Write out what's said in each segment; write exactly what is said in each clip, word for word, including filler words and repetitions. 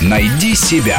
Найди себя.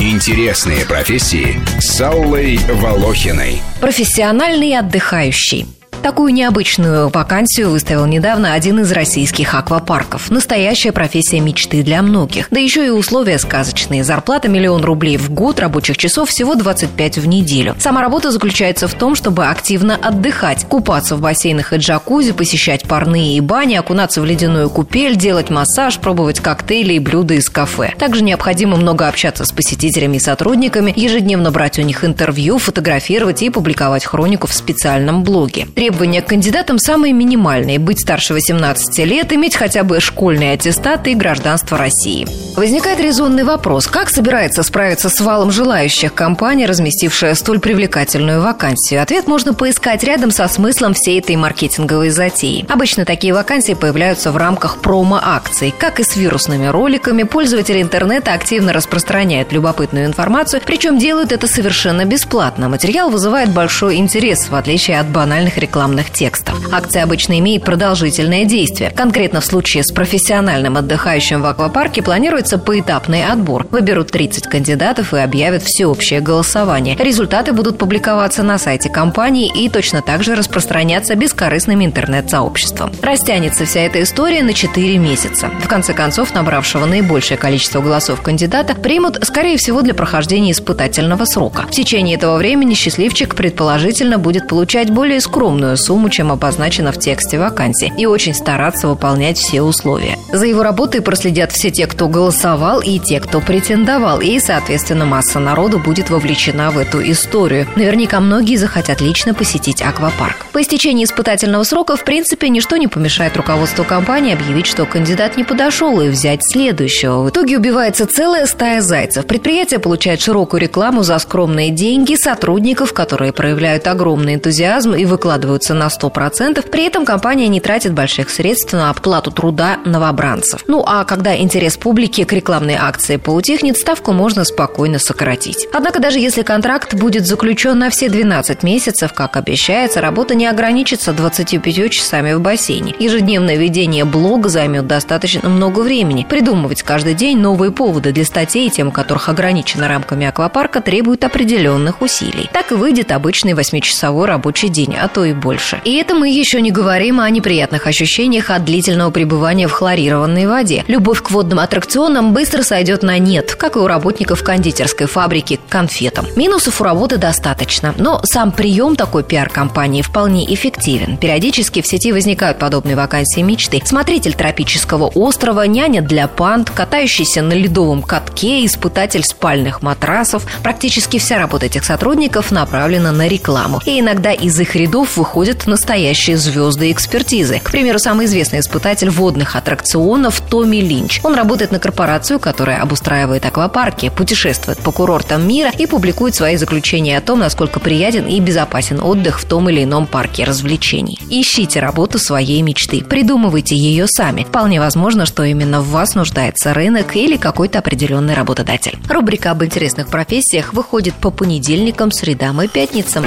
Интересные профессии с Аллой Волохиной. Профессиональный отдыхающий. Такую необычную вакансию выставил недавно один из российских аквапарков. Настоящая профессия мечты для многих. Да еще и условия сказочные. Зарплата миллион рублей в год, рабочих часов всего двадцать пять в неделю. Сама работа заключается в том, чтобы активно отдыхать, купаться в бассейнах и джакузи, посещать парные и бани, окунаться в ледяную купель, делать массаж, пробовать коктейли и блюда из кафе. Также необходимо много общаться с посетителями и сотрудниками, ежедневно брать у них интервью, фотографировать и публиковать хронику в специальном блоге. Требования к кандидатам самые минимальные – быть старше восемнадцати лет, иметь хотя бы школьный аттестат и гражданство России. Возникает резонный вопрос – как собирается справиться с валом желающих компания, разместившая столь привлекательную вакансию? Ответ можно поискать рядом со смыслом всей этой маркетинговой затеи. Обычно такие вакансии появляются в рамках промо-акций. Как и с вирусными роликами, пользователи интернета активно распространяют любопытную информацию, причем делают это совершенно бесплатно. Материал вызывает большой интерес, в отличие от банальных рекламных текстов. Акция обычно имеет продолжительное действие. Конкретно в случае с профессиональным отдыхающим в аквапарке планируется поэтапный отбор. Выберут тридцать кандидатов и объявят всеобщее голосование. Результаты будут публиковаться на сайте компании и точно так же распространяться бескорыстным интернет-сообществом. Растянется вся эта история на четыре месяца. В конце концов, набравшего наибольшее количество голосов кандидата примут, скорее всего, для прохождения испытательного срока. В течение этого времени счастливчик, предположительно, будет получать более скромную сумму, чем обозначено в тексте вакансии, и очень стараться выполнять все условия. За его работой проследят все те, кто голосовал, и те, кто претендовал, и, соответственно, масса народу будет вовлечена в эту историю. Наверняка многие захотят лично посетить аквапарк. По истечении испытательного срока, в принципе, ничто не помешает руководству компании объявить, что кандидат не подошел, и взять следующего. В итоге убивается целая стая зайцев. Предприятие получает широкую рекламу за скромные деньги, сотрудников, которые проявляют огромный энтузиазм и выкладывают на сто процентов, при этом компания не тратит больших средств на оплату труда новобранцев. Ну а когда интерес публики к рекламной акции поутихнет, ставку можно спокойно сократить. Однако даже если контракт будет заключен на все двенадцать месяцев, как обещается, работа не ограничится двадцатью пятью часами в бассейне. Ежедневное ведение блога займет достаточно много времени. Придумывать каждый день новые поводы для статей, тем которых ограничено рамками аквапарка, требует определенных усилий. Так и выйдет обычный восьмичасовой рабочий день, а то и больше. И это мы еще не говорим о неприятных ощущениях от длительного пребывания в хлорированной воде. Любовь к водным аттракционам быстро сойдет на нет, как и у работников кондитерской фабрики к конфетам. Минусов у работы достаточно, но сам прием такой пиар-компании вполне эффективен. Периодически в сети возникают подобные вакансии мечты. Смотритель тропического острова, няня для панд, катающийся на ледовом катке, испытатель спальных матрасов. Практически вся работа этих сотрудников направлена на рекламу. И иногда из их рядов выходят настоящие звезды экспертизы. К примеру, самый известный испытатель водных аттракционов Томми Линч. Он работает на корпорацию, которая обустраивает аквапарки, путешествует по курортам мира и публикует свои заключения о том, насколько приятен и безопасен отдых в том или ином парке развлечений. Ищите работу своей мечты. Придумывайте ее сами. Вполне возможно, что именно в вас нуждается рынок или какой-то определенный работодатель. Рубрика об интересных профессиях выходит по понедельникам, средам и пятницам.